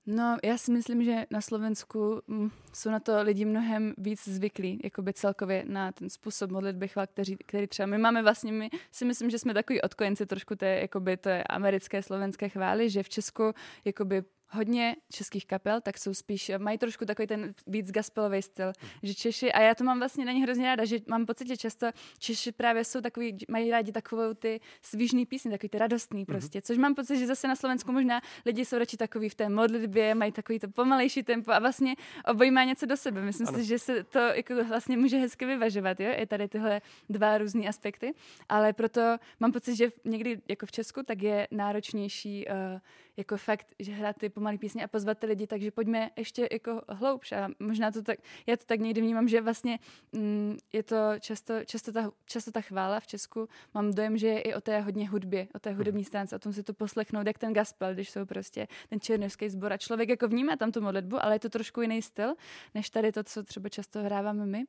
No, já si myslím, že na Slovensku m, jsou na to lidi mnohem víc zvyklí, jakoby celkově na ten způsob modlitby chvál, který, který třeba my máme vlastně, my si myslím, že jsme takový odkojenci trošku té, jakoby té americké, slovenské chvály, že v Česku jakoby hodně českých kapel, tak jsou spíš, mají trošku takový ten víc gospelový styl, že Češi, a já to mám vlastně na ně hrozně ráda, že mám pocit, že často Češi právě jsou takový, mají rádi takovou ty svížný písně, takový ty radostný prostě, což mám pocit, že zase na Slovensku možná lidi jsou radši takový v té modlitbě, mají takový to pomalejší tempo a vlastně obojí má něco do sebe. Myslím ano. si, že se to jako vlastně může hezky vyvažovat, jo, je tady tyhle dva různý aspekty, ale proto mám pocit, že někdy jako v Česku tak je náročnější uh, jako fakt, že hrát ty pomalý písně a pozvat ty lidi, takže pojďme ještě jako hloubš. A možná to tak, já to tak někdy vnímám, že vlastně mm, je to často, často, ta, často ta chvála v Česku, mám dojem, že je i o té hodně hudbě, o té hudební stránce, o tom si to poslechnout, jak ten gospel, když jsou prostě ten černovský sbor a člověk jako vnímá tam tu modlitbu, ale je to trošku jiný styl, než tady to, co třeba často hráváme my.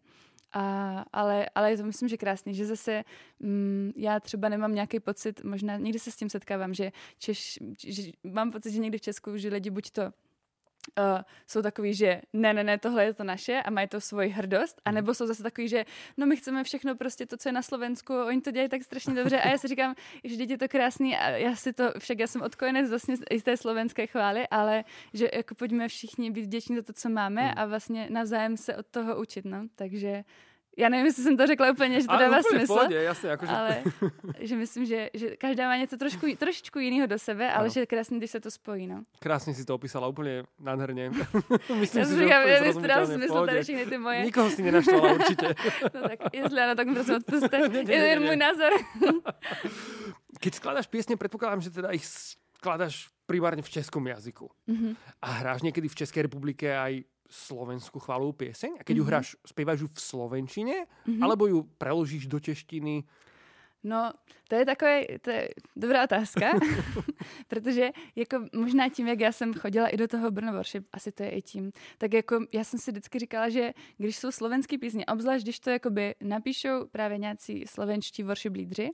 A, ale, ale je to myslím, že krásný, že zase mm, já třeba nemám nějaký pocit, možná někdy se s tím setkávám, že, Češ, že mám pocit, že někdy v Česku, že lidi buď to Uh, jsou takový, že ne, ne, ne, tohle je to naše a mají to svoji hrdost, anebo jsou zase takový, že no my chceme všechno prostě to, co je na Slovensku, oni to dělají tak strašně dobře a já si říkám, že děti je to krásný a já si to, však já jsem odkojenec vlastně z té slovenské chvály, ale že jako pojďme všichni být vděční za to, co máme a vlastně navzájem se od toho učit, no, takže já nevím, jestli jsem to řekla úplně, že to dává smysl, pohodě, jasně, jakože... ale že myslím, že, že každá má něco trošku, trošičku jiného do sebe, ale ano. Že krásně, když se to spojí. No. Krásně si to opísala, úplně nádherně. Myslím já si, říkám, že mi strál smysl tady všechny ty moje. Nikoho si nenaštvala určitě. No tak, jestli ano, tak mi prosím odpusťte. Je to jen můj názor. Keď skládáš piesne, predpokladám, že teda ich skládáš primárne v českom jazyku. Mm-hmm. A hráš niekedy v Českej republike aj slovenskú chválovú pieseň a keď mm-hmm. ju hráš, spievaš ju v slovenčine mm-hmm. alebo ju preložíš do češtiny? No, to je takové, to je dobrá otázka, protože jako možná tím, jak já jsem chodila i do toho Brno Worship, asi to je i tím, tak jako já jsem si vždycky říkala, že když jsou slovenský písně, obzvlášť když to jakoby napíšou právě nějací slovenští worship lídři,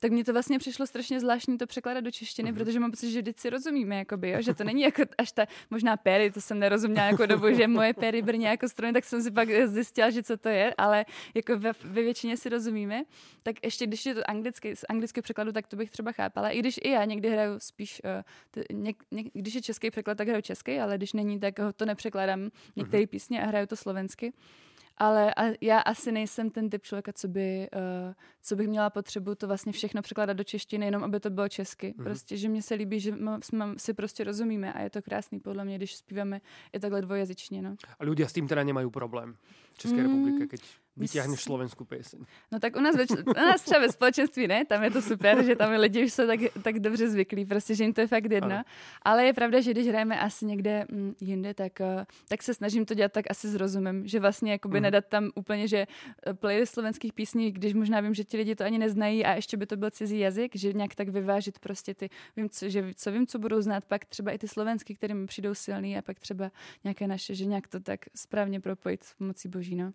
tak mně to vlastně přišlo strašně zvláštní to překládat do češtiny, protože mám pocit, že vždycky rozumíme, jakoby, jo? Že to není jako až ta možná péry, to jsem nerozuměla jako dobu, že moje péry brně jako strony, tak jsem si pak zjistila, že co to je, ale jako ve, ve většině si rozumíme, tak ještě když je to anglicky, z anglického překladu, tak to bych třeba chápala. I když i já někdy hraju spíš, uh, t- něk, něk, když je český překlad, tak hraju česky, ale když není, tak ho to nepřekládám některé uh-huh. písně a hraju to slovensky. Ale a, já asi nejsem ten typ člověka, co, by, uh, co bych měla potřebu to vlastně všechno překládat do češtiny, jenom aby to bylo česky. Uh-huh. Prostě, že mně se líbí, že m- m- si prostě rozumíme a je to krásný podle mě, když zpíváme i takhle dvojazyčně. No. A ľudia s tím teda nemají problém v České mm. republice, keď... Vyťahneš slovenskú pieseň. No tak u nás, več- u nás třeba ve společenství ne, tam je to super, že tam lidi už jsou tak, tak dobře zvyklí, prostě, že jim to je fakt jedno. Ano. Ale je pravda, že když hrajeme asi někde mm, jinde, tak, uh, tak se snažím to dělat tak asi s rozumem, že vlastně jakoby mm. nedat tam úplně, že playlist slovenských písní, když možná vím, že ti lidi to ani neznají a ještě by to byl cizí jazyk, že nějak tak vyvážit prostě ty, vím, co, že, co vím, co budou znát, pak třeba i ty slovenský, které mi přijdou silný a pak třeba nějaké naše, že nějak to tak správně propojit s pomocí Boží, no.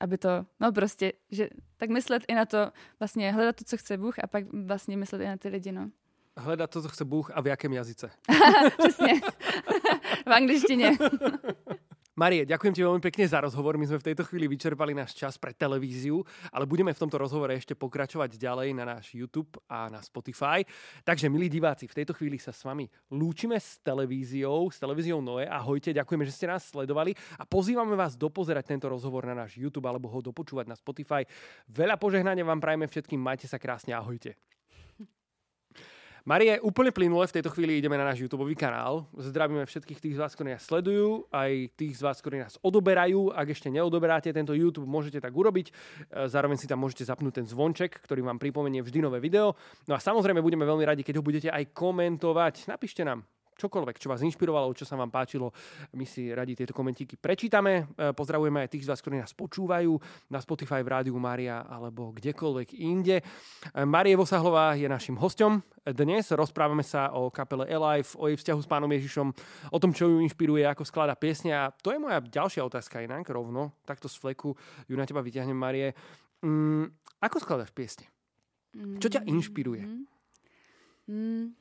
Aby to, no prostě, že tak myslet i na to, vlastně hledat to, co chce Bůh a pak vlastně myslet i na ty lidi, no. Hledat to, co chce Bůh a v jakém jazyce? Přesně. V angličtině. Marie, ďakujem ti veľmi pekne za rozhovor. My sme v tejto chvíli vyčerpali náš čas pre televíziu, ale budeme v tomto rozhovore ešte pokračovať ďalej na náš YouTube a na Spotify. Takže, milí diváci, v tejto chvíli sa s vami lúčime s televíziou, s televíziou Noe. Ahojte, ďakujeme, že ste nás sledovali a pozývame vás dopozerať tento rozhovor na náš YouTube alebo ho dopočúvať na Spotify. Veľa požehnania vám prajeme všetkým, majte sa krásne, ahojte. Marie, úplne plynule v tejto chvíli ideme na náš YouTubeový kanál. Zdravíme všetkých tých z vás, ktorí nás sledujú, aj tých z vás, ktorí nás odoberajú. Ak ešte neodoberáte tento YouTube, môžete tak urobiť. Zároveň si tam môžete zapnúť ten zvonček, ktorý vám pripomenie vždy nové video. No a samozrejme budeme veľmi radi, keď ho budete aj komentovať. Napíšte nám čokoľvek, čo vás inšpirovalo, čo sa vám páčilo. My si radi tieto komentíky prečítame. Pozdravujeme aj tých z vás, ktorí nás počúvajú na Spotify, v Rádiu Mária alebo kdekoľvek inde. Marie Vosáhlová je našim hosťom. Dnes rozprávame sa o kapele E-Life, o jej vzťahu s Pánom Ježišom, o tom, čo ju inšpiruje, ako skladá piesne. A to je moja ďalšia otázka inak, rovno, takto z fleku ju na teba vyťahnem, Marie. Mm, ako skladáš piesne? Čo ťa inšpiruje? Mm.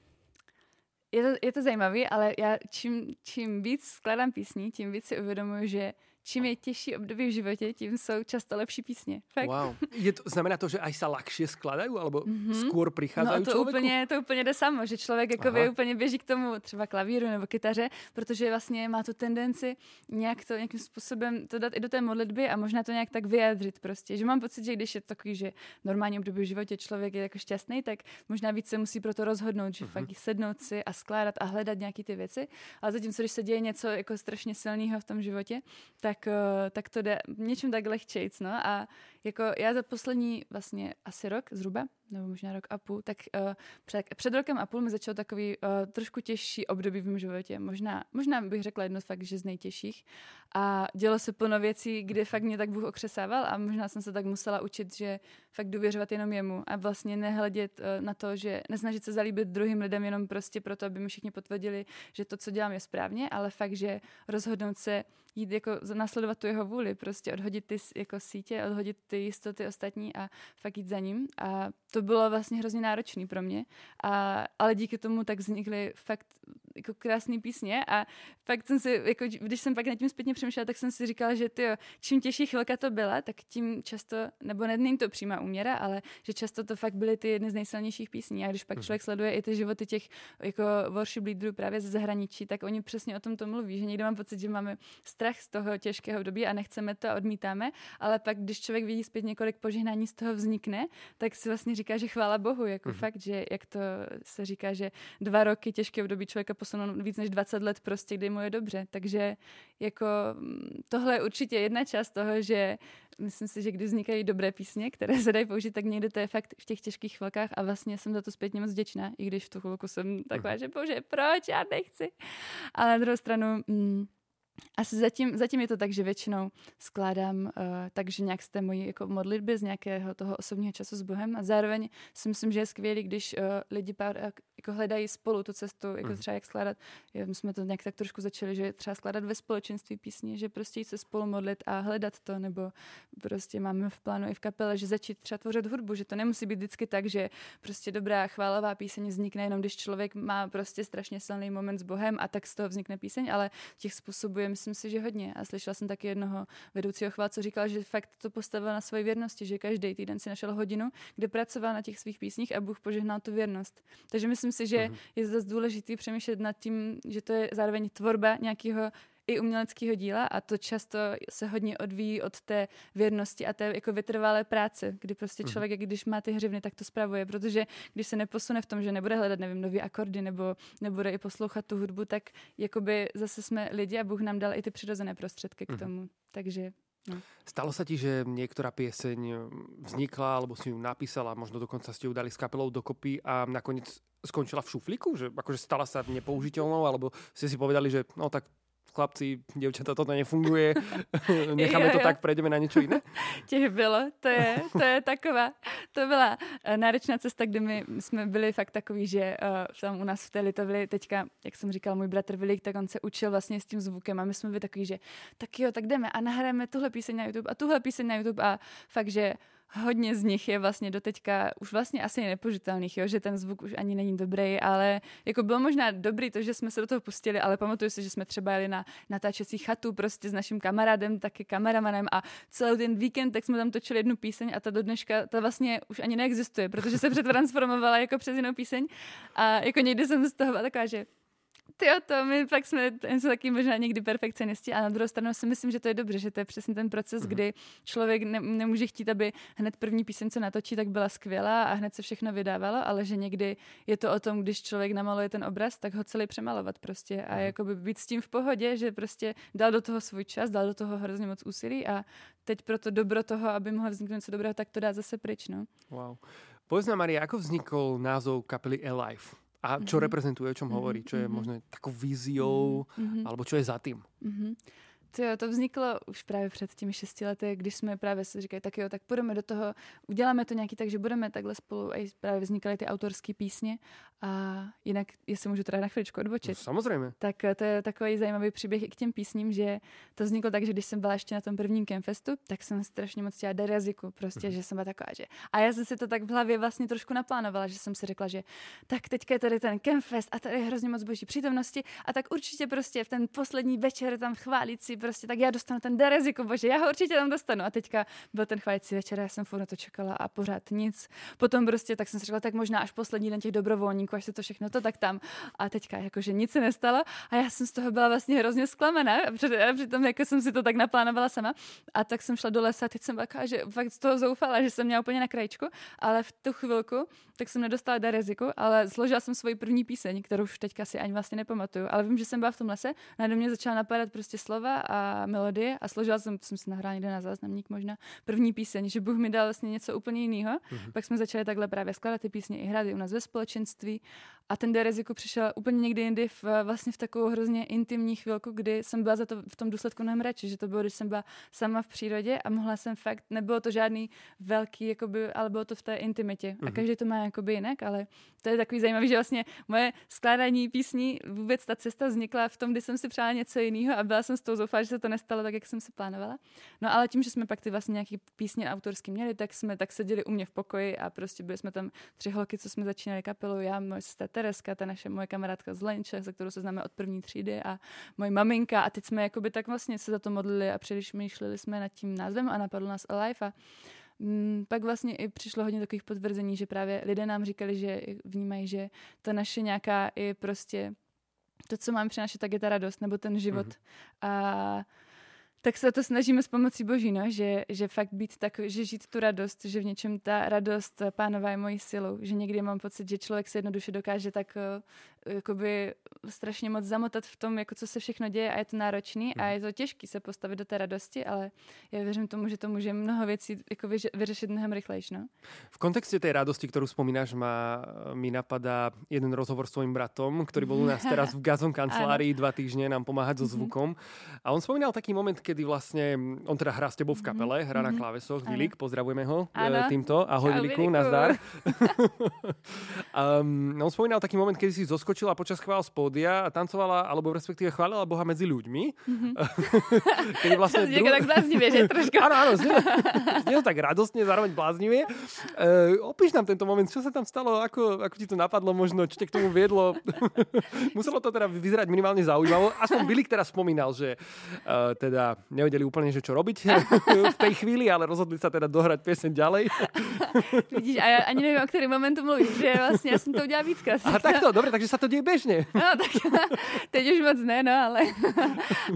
Je to, je to zajímavé, ale já čím, čím víc skládám písní, tím víc si uvědomuji, že čím je těžší období v životě, tím jsou často lepší písně. Fakt. Wow. Je to, znamená to, že aj sa ľahšie skladajú, alebo mm-hmm. skôr prichádzajú no, člověku? Úplně, to úplně jde samo, že člověk jakoby, úplně běží k tomu třeba klavíru nebo kytaře, protože vlastně má tu tendenci nějak to, nějakým způsobem to dát i do té modlitby a možná to nějak tak vyjádřit prostě. Že mám pocit, že když je takový, že normální období v životě člověk je jako šťastný, tak možná víc se musí pro to rozhodnout, že mm-hmm. fakt sednout si a skládat a hledat nějaký ty věci. Ale zatímco, když se děje něco jako strašně silného v tom životě, tak Tak, tak to jde něčím tak lehčejc, no a jako já za poslední vlastně asi rok zhruba, nebo možná rok a půl, tak uh, před, před rokem a půl mi začalo takový uh, trošku těžší období v mém životě. Možná, možná bych řekla jedno fakt, že z nejtěžších. A dělo se plno věcí, kde fakt mě tak Bůh okřesával a možná jsem se tak musela učit, že fakt důvěřovat jenom jemu a vlastně nehledět uh, na to, že nesnažit se zalíbit druhým lidem jenom prostě proto, aby mi všichni potvrdili, že to, co dělám, je správně, ale fakt, že rozhodnout se jít jako následovat tu jeho vůli, prostě odhodit ty jako sítě, odhodit ty jistoty ostatní a fakt jít za ním. A to bylo vlastně hrozně náročný pro mě, a, ale díky tomu tak vznikly fakt jako krásné písně a fakt jsem si, jako, když jsem pak nad tím zpětně přemýšlela, tak jsem si říkala, že tyjo, čím těžší chvilka to byla, tak tím často, nebo není to přímá úměra, ale že často to fakt byly ty jedny z nejsilnějších písní a když pak člověk sleduje i ty životy těch jako worship leaderů právě ze zahraničí, tak oni přesně o tom to mluví, že někdo mám pocit, že máme strach z toho těžkého období a nechceme to a odmítáme, ale pak když člověk vidí zpět několik požehnání z toho vznikne, tak si vlastně říká, že chvála Bohu, jako mm. fakt, že jak to se říká, že dva roky těžké období člověka posunou víc než dvacet let prostě, kdy mu je dobře. Takže jako tohle je určitě jedna část toho, že myslím si, že když vznikají dobré písně, které se dají použít, tak někde to je fakt v těch těžkých chvilkách a vlastně jsem za to zpětně moc vděčná, i když v tu chvilku jsem taková, mm. že bože, proč, já nechci. Ale na druhou stranu... Mm, Asi zatím, zatím je to tak, že většinou skládám uh, takže nějak z té mojí jako modlitby, z nějakého toho osobního času s Bohem a zároveň si myslím, že je skvělý, když uh, lidi pár, jako hledají spolu tu cestu, jako mm. třeba jak skládat, jo, my jsme to nějak tak trošku začali, že třeba skládat ve společenství písně, že prostě jít se spolu modlit a hledat to, nebo prostě máme v plánu i v kapele, že začít třeba tvořit hudbu, že to nemusí být vždycky tak, že prostě dobrá chválová píseň vznikne jenom, když člověk má prostě strašně silný moment s Bohem a tak z toho vznikne píseň, ale těch způsobů myslím si, že hodně. A slyšela jsem taky jednoho vedoucího chvál, co říkal, že fakt to postavil na své věrnosti, že každý týden si našel hodinu, kde pracoval na těch svých písních a Bůh požehnal tu věrnost. Takže myslím si, že mm-hmm. je zase důležitý přemýšlet nad tím, že to je zároveň tvorba nějakého i uměleckého díla a to často se hodně odvíjí od té věrnosti a té jako vytrvalé práce, kdy prostě člověk, když má ty hřivny, tak to spravuje, protože když se neposune v tom, že nebude hledat, nevím, nový akordy nebo nebude i poslouchat tu hudbu, tak jakoby zase jsme lidi a Bůh nám dal i ty přirozené prostředky k tomu. Takže... No. Stalo sa ti, že niektorá pieseň vznikla, alebo si ju napísala, možno dokonca ste ju dali s kapelou dokopy a nakoniec skončila v šuflíku? Že akože stala sa nepoužiteľnou, alebo ste si povedali, že no tak chlapci, dievčatá, toto nefunguje, necháme to tak, prejdeme na niečo iné? Těch bylo, to je, to je taková, to byla náročná cesta, kde my jsme byli fakt takový, že uh, tam u nás v té Litovli, teďka, jak jsem říkal, můj bratr Vilík, tak on se učil vlastně s tím zvukem a my jsme byli takový, že tak jo, tak jdeme a nahráme tuhle píseň na YouTube a tuhle píseň na YouTube a fakt, že hodně z nich je vlastně doteďka už vlastně asi nepožitelných, jo? Že ten zvuk už ani není dobrý, ale jako bylo možná dobrý to, že jsme se do toho pustili, ale pamatuju si, že jsme třeba jeli na natáčecí chatu prostě s naším kamarádem, taky kameramanem a celý ten víkend, tak jsme tam točili jednu píseň a ta do dneška, ta vlastně už ani neexistuje, protože se přetransformovala jako přes jinou píseň a jako někdy jsem z toho byla taková, že tyjo, to my pak jsme, jsme taky možná někdy perfekcionisti a na druhou stranu si myslím, že to je dobře, že to je přesně ten proces, mm-hmm. kdy člověk ne, nemůže chtít, aby hned první píseň, co natočí, tak byla skvělá a hned se všechno vydávalo, ale že někdy je to o tom, když člověk namaluje ten obraz, tak ho celý přemalovat prostě a mm-hmm. jakoby být s tím v pohodě, že prostě dal do toho svůj čas, dal do toho hrozně moc úsilí a teď pro to dobro toho, aby mohlo vzniknout něco dobrého, tak to dá zase pryč, no. Wow. Povedz nám, Maria, ako vznikol názov kapely E-Life? A čo mm-hmm. reprezentuje, o čom hovorí? Čo je možno takou víziou, mm-hmm. alebo čo je za tým? Mm-hmm. To, jo, to vzniklo už právě před těmi šesti lety, když jsme právě si říkali, tak jo, tak půjdeme do toho, uděláme to nějaký tak, že budeme takhle spolu, a právě vznikaly ty autorské písně a jinak, jestli můžu teda na chvíličku odbočit. No, samozřejmě. Tak to je takový zajímavý příběh i k těm písním, že to vzniklo tak, že když jsem byla ještě na tom prvním Campfestu, tak jsem strašně moc chtěla dát jazyku, prostě, mm. že jsem byla taková, že a já jsem si to tak v hlavě vlastně trošku naplánovala, že jsem si řekla, že tak teďka je tady ten Campfest a tady je hrozně moc boží přítomnosti a tak určitě prostě v ten poslední večer tam chválící prostě, tak já dostanu ten dar jazyku, bože, já ho určitě tam dostanu. A teďka byl ten chválící večer, já jsem furt na to čekala a pořád nic. Potom prostě, tak jsem si řekla, tak možná až poslední den těch dobrovolníků, až se to všechno to, tak tam. A teďka jakože nic se nestalo a já jsem z toho byla vlastně hrozně zklamaná, přitom jako jsem si to tak naplánovala sama. A tak jsem šla do lesa, teď jsem taková, že fakt z toho zoufala, že jsem měla úplně na krajičku, ale v tu chvilku tak jsem nedostala dar jazyku, ale složila jsem svoji první píseň, kterou už teďka si ani vlastně nepamatuju, ale vím, že jsem byla v tom lese, najednou mě začala napadat prostě slova a melodie a složila jsem, jsem si nahrála někde na záznamník možná, první píseň, že Bůh mi dal vlastně něco úplně jiného. Mm-hmm. Pak jsme začali takhle právě skládat ty písně i hrát i u nás ve společenství a ten der jazyku přišel úplně někdy jindy v, vlastně v takovou hrozně intimní chvilku, kdy jsem byla za to v tom důsledku mnohem radši, že to bylo, když jsem byla sama v přírodě a mohla jsem fakt, nebylo to žádný velký, jakoby, ale bylo to v té intimitě mm-hmm. a každý to má jakoby jinak, ale to je takový zajímavý, že vlastně moje skládání písní, vůbec ta cesta vznikla v tom, kdy jsem si přála něco jiného a byla jsem s tou zoufala, že se to nestalo tak, jak jsem si plánovala. No ale tím, že jsme pak ty vlastně nějaký písně autorský měli, tak jsme tak seděli u mě v pokoji a prostě byli jsme tam tři holky, co jsme začínali kapelu, já, moje sestra Tereska, ta naše moje kamarádka z Lenče, se kterou se známe od první třídy a moje maminka a teď jsme jakoby tak vlastně se za to modlili a přemýšleli jsme nad tím názvem a napadlo nás Alive a Mm, pak vlastně i přišlo hodně takových potvrzení, že právě lidé nám říkali, že vnímají, že ta naše nějaká i prostě to, co máme přinášet, tak je ta radost nebo ten život. Mm-hmm. A tak se to snažíme s pomocí Boží, no? že, že fakt být tak, že žít tu radost, že v něčem ta radost Pánova je mojí silou, že někdy mám pocit, že člověk se jednoduše dokáže tak jakoby strašně moc zamotat v tom, jako co se všechno děje a je to náročný hmm. a je to těžký se postavit do té radosti, ale já věřím tomu, že to může mnoho věcí jako vyřešit mnohem rychlejš. No? V kontexte té radosti, kterou vzpomínáš, má, mi napadá jeden rozhovor s tvojím bratom, který byl u nás teraz v Godzone kancelárii dva týždne nám pomáhat so zvukom a on vzpomínal taký moment, kedy vlastne, on teda hrá s tebou v kapele, hrá mm-hmm. na klávesoch, Vilík, pozdravujeme ho ano. týmto. Ahoj Vilíku, nazdar. um, on spomínal taký moment, keď si zoskočila počas chvál z pódia a tancovala, alebo respektíve chválila Boha medzi ľuďmi. Mm-hmm. Kedy vlastne... to dru... tak bláznivie, že trošku. Áno, áno, znie tak radostne, zároveň bláznivie. Uh, opíš nám tento moment, čo sa tam stalo, ako, ako ti to napadlo možno, čo te k tomu viedlo. Muselo to teda vyzerať minimálne zaujímavo. Aspoň Vilík teraz spomínal, že uh, teda nevedeli úplne, že čo robiť v tej chvíli, ale rozhodli sa teda dohrať pieseň ďalej. Vidíš, a ja ani neviem, o ktorý moment mluvíš, že vlastne ja som to udiala víckrát. A takto, dobre, takže sa to deje bežne. No, tak teď už moc ne, no, ale...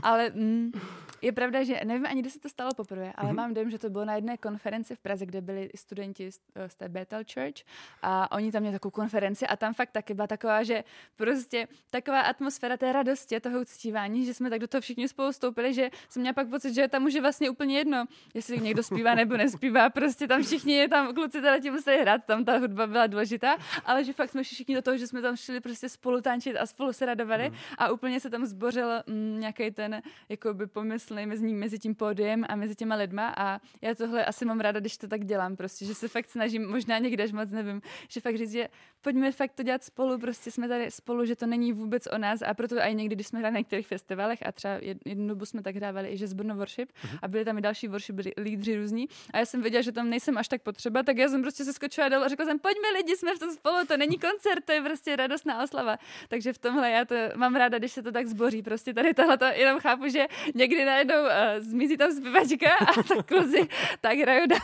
ale mm. Je pravda, že nevím ani, kde se to stalo poprvé, ale mm-hmm. mám dojem, že to bylo na jedné konferenci v Praze, kde byli studenti z, z té Bethel Church a oni tam měli takovou konferenci a tam fakt taky byla taková, že prostě taková atmosféra té radosti, toho uctívání, že jsme tak do toho všichni spolu vstoupili, že jsem měla pak pocit, že tam už je vlastně úplně jedno, jestli někdo zpívá nebo nespívá, prostě tam všichni je tam, kluci teda tím museli hrát, tam ta hudba byla důležitá, ale že fakt jsme všichni do toho, že jsme tam šli prostě spolu tančit a spolu se radovali mm. a úplně se tam zbořil mm, nějaký ten jakoby pomysl pomyslnej mezi, mezi tím pódiem a mezi těma lidma a já tohle asi mám ráda, když to tak dělám prostě, že se fakt snažím, možná někde až moc nevím, že fakt říct, že pojďme fakt to dělat spolu, prostě jsme tady spolu, že to není vůbec o nás a proto i někdy, když jsme hráli na některých festivalech a třeba jednu dobu jsme tak hrávali i že z Brno Worship a byli tam i další worship lídři různí a já jsem věděla, že tam nejsem až tak potřeba, tak já jsem prostě se skočila dolů a řekla jsem, pojďme lidi, jsme v tom spolu, to není koncert, to je prostě radostná oslava. Takže v tomhle já to mám ráda, když se to tak zboří, prostě tady tohle to jenom chápu, že někdy najednou uh, zmizí tam zpěvačka a tak kluci tak hrajou dál.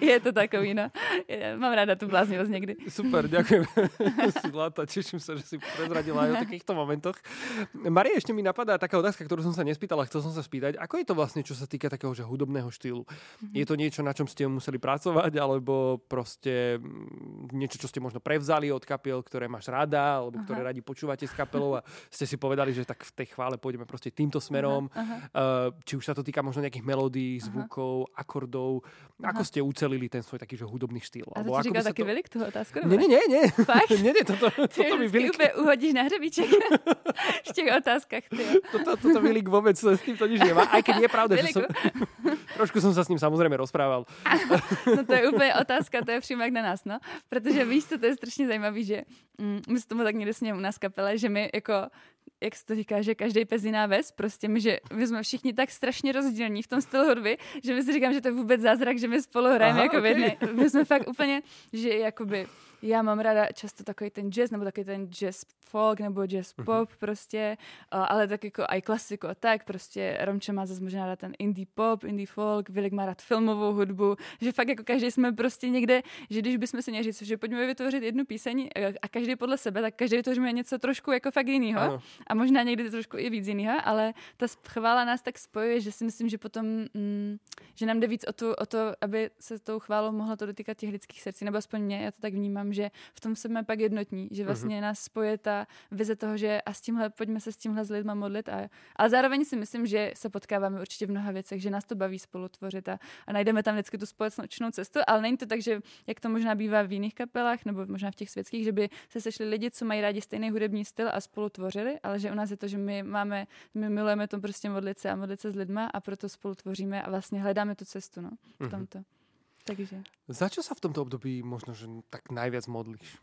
Je to takový, no. Ja mám ráda tú bláznivosť niekdy. Super, ďakujem. Si Vláta, teším sa, že si prezradila aj o takýchto momentoch. Marie, ešte mi napadá taká otázka, ktorú som sa nespýtala, chcel som sa spýtať, ako je to vlastne, čo sa týka takého že hudobného štýlu? Mm-hmm. Je to niečo, na čom ste museli pracovať, alebo proste niečo, čo ste možno prevzali od kapiel, ktoré máš rada, alebo aha, ktoré radi počúvate s kapelou a ste si povedali, že tak v tej chvále pôjdeme proste týmto smerom. Aha, aha. Či už sa to týka možno nejakých melódií, zvukov, aha, akordov, ako ste ucelili ten svoj taký, že hudobný štýl. A to ti říkala taký to... veľk tú otázku? Nie, nie, nie. nie. Fakt? nie, nie, toto, toto ty mi veľk... úplne uhodíš na hřebíček v tých otázkach. Toto, toto veľk vôbec s tým to nič nemá. Aj keď je pravda, Viliku, že som... Trošku som sa s ním samozrejme rozprával. No to je úplne otázka, to je přímák na nás, no. Pretože víš, to je strašne zajímavý, že mm, my sa tomu tak nedosňujem u nás kapele, že my jako... jak se to říká, že každý pes jiná ves, prostě my, že my jsme všichni tak strašně rozdílní v tom stylu hudby, že my si říkám, že to je vůbec zázrak, že my spolu hrajeme jako okay. jedné. My jsme fakt úplně, že jakoby já mám ráda často takový ten jazz, nebo takový ten jazz folk, nebo jazz pop prostě, ale tak jako aj klasiku a tak, prostě Romče má zase možná rád ten indie pop, indie folk, Vilek má rád filmovou hudbu, že fakt jako každý jsme prostě někde, že když bychom si měli říct, že pojďme vytvořit jednu píseň a každý podle sebe, tak každý vytvoříme něco trošku jako fakt jinýho a možná někdy trošku i víc jinýho, ale ta chvála nás tak spojuje, že si myslím, že potom, mm, že nám jde víc o, tu, o to, aby se tou chválou mohlo to dotýkat těch lidských srdcí, nebo aspoň mě, já to tak vnímám, že v tom jsme pak jednotní, že vlastně nás spoje ta vize toho, že a s tímhle, pojďme se s tímhle s lidma modlit. A, a zároveň si myslím, že se potkáváme určitě v mnoha věcech, že nás to baví spolu tvořit a, a najdeme tam vždycky tu společnou cestu, ale není to tak, že jak to možná bývá v jiných kapelách nebo možná v těch světských, že by se sešli lidi, co mají rádi stejný hudební styl a spolu tvořili, ale že u nás je to, že my máme, my milujeme to prostě modlit se a modlit se s lidma a proto spolu tvoříme a vlastně hledáme tu cestu, no, v tomto. Takže. Za čo sa v tomto období možno že tak najviac modlíš?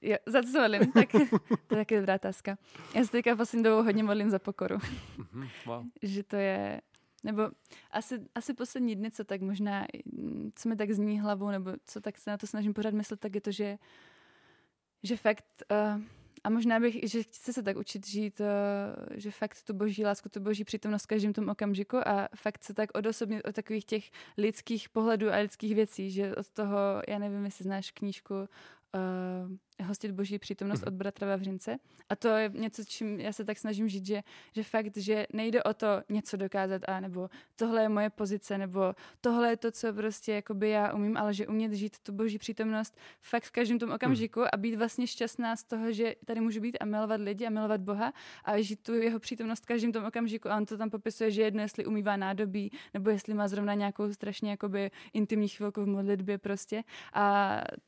Jo, za to sa modlím. Tak, to je taká dobrá otázka. Ja sa teďka poslední dobou hodně modlím za pokoru. Mm-hmm, wow. Že to je... Nebo asi, asi poslední dny, co tak možná, co mi tak zní hlavou, nebo co tak se na to snažím pořád myslet, tak je to, že, že fakt... Uh, A možná bych, že chci se tak učit žít, že fakt tu boží lásku, tu boží přítomnost v každém tom okamžiku a fakt se tak odosobnit od takových těch lidských pohledů a lidských věcí, že od toho, já nevím, jestli znáš knížku uh, Hostit boží přítomnost od bratra Vavřince. A to je něco, čím já se tak snažím žít, že, že fakt, že nejde o to něco dokázat a nebo tohle je moje pozice, nebo tohle je to, co prostě jakoby já umím, ale že umět žít tu boží přítomnost fakt v každém tom okamžiku a být vlastně šťastná z toho, že tady můžu být a milovat lidi a milovat Boha a žít tu jeho přítomnost v každém tom okamžiku a on to tam popisuje, že jedno, jestli umývá nádobí, nebo jestli má zrovna nějakou strašně jakoby intimní chvilku v modlitbě prostě. A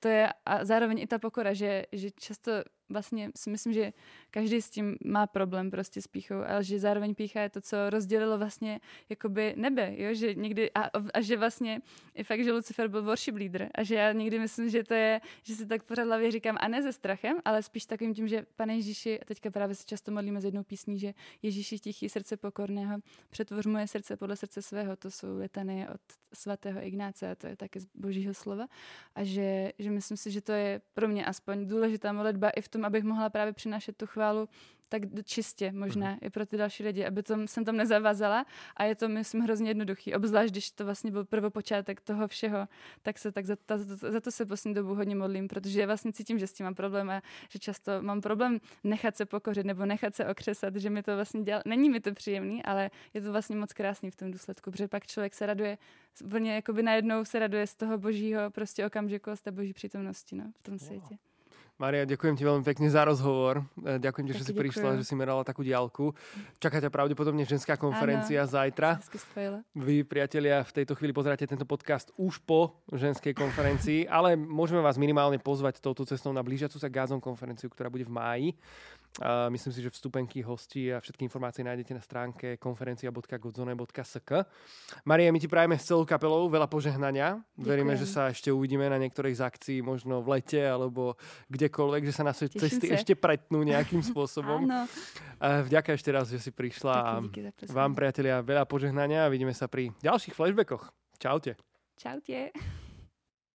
to je a zároveň i ta pokora, že že často vlastně si myslím, že každý s tím má problém prostě s pýchou, ale že zároveň pýcha je to, co rozdělilo vlastně jakoby nebe, jo? Že někdy a, a že vlastně je fakt, že Lucifer byl worship leader a že já někdy myslím, že to je, že si tak pořád hlavě říkám a ne ze strachem, ale spíš takovým tím, že Pane Ježíši, a teďka právě se často modlíme s jednou písní, že Ježíši tichý srdce pokorného, přetvoř moje srdce podle srdce svého, to jsou litanie od svatého Ignáce a to je taky z božího slova a že, že myslím si, že to je pro mě aspoň důležitá modlitba i v tom, abych mohla právě přinášet tu chválu tak čistě možná i pro ty další lidi, aby to, jsem tam nezavazala a je to, myslím, hrozně jednoduchý, obzvlášť, když to vlastně byl prvopočátek toho všeho, tak se tak za, ta, za to se poslední dobu hodně modlím, protože já vlastně cítím, že s tím mám problém a že často mám problém nechat se pokořit nebo nechat se okřesat, že mi to vlastně dělá, není mi to příjemný, ale je to vlastně moc krásný v tom důsledku, protože pak člověk se raduje, úplně jakoby najednou se raduje z toho božího prostě okamžiku, z té boží přítomnosti, no, v tom světě. Maria, ďakujem ti veľmi pekne za rozhovor. Ďakujem ti, že si ďakujem. prišla, že si merala takú diaľku. Čaká ťa pravdepodobne ženská konferencia ano, zajtra. Vy, priatelia, v tejto chvíli pozeráte tento podcast už po ženskej konferencii, ale môžeme vás minimálne pozvať touto cestou na blížiacu sa Godzone konferenciu, ktorá bude v máji. Myslím si, že vstupenky, hosti a všetky informácie nájdete na stránke konferencia bodka godzone bodka es ká. Marie, my ti prajeme s celou kapelou veľa požehnania. Veríme, že sa ešte uvidíme na niektorých z akcií, možno v lete alebo kdekoľvek, že sa naše cesty sa ešte pretnú nejakým spôsobom. Áno. Vďaka ešte raz, že si prišla. Díky, díky vám, priatelia, veľa požehnania a vidíme sa pri ďalších flashbackoch. Čaute. Čaute.